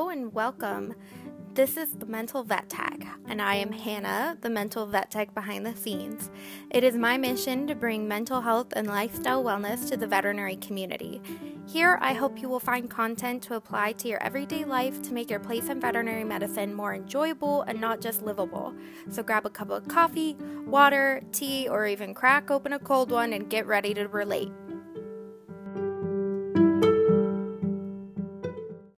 Hello and welcome. This is The Mental Vet Tech, and I am Hannah, the Mental Vet Tech behind the scenes. It is my mission to bring mental health and lifestyle wellness to the veterinary community. Here, I hope you will find content to apply to your everyday life to make your place in veterinary medicine more enjoyable and not just livable. So grab a cup of coffee, water, tea, or even crack open a cold one and get ready to relate.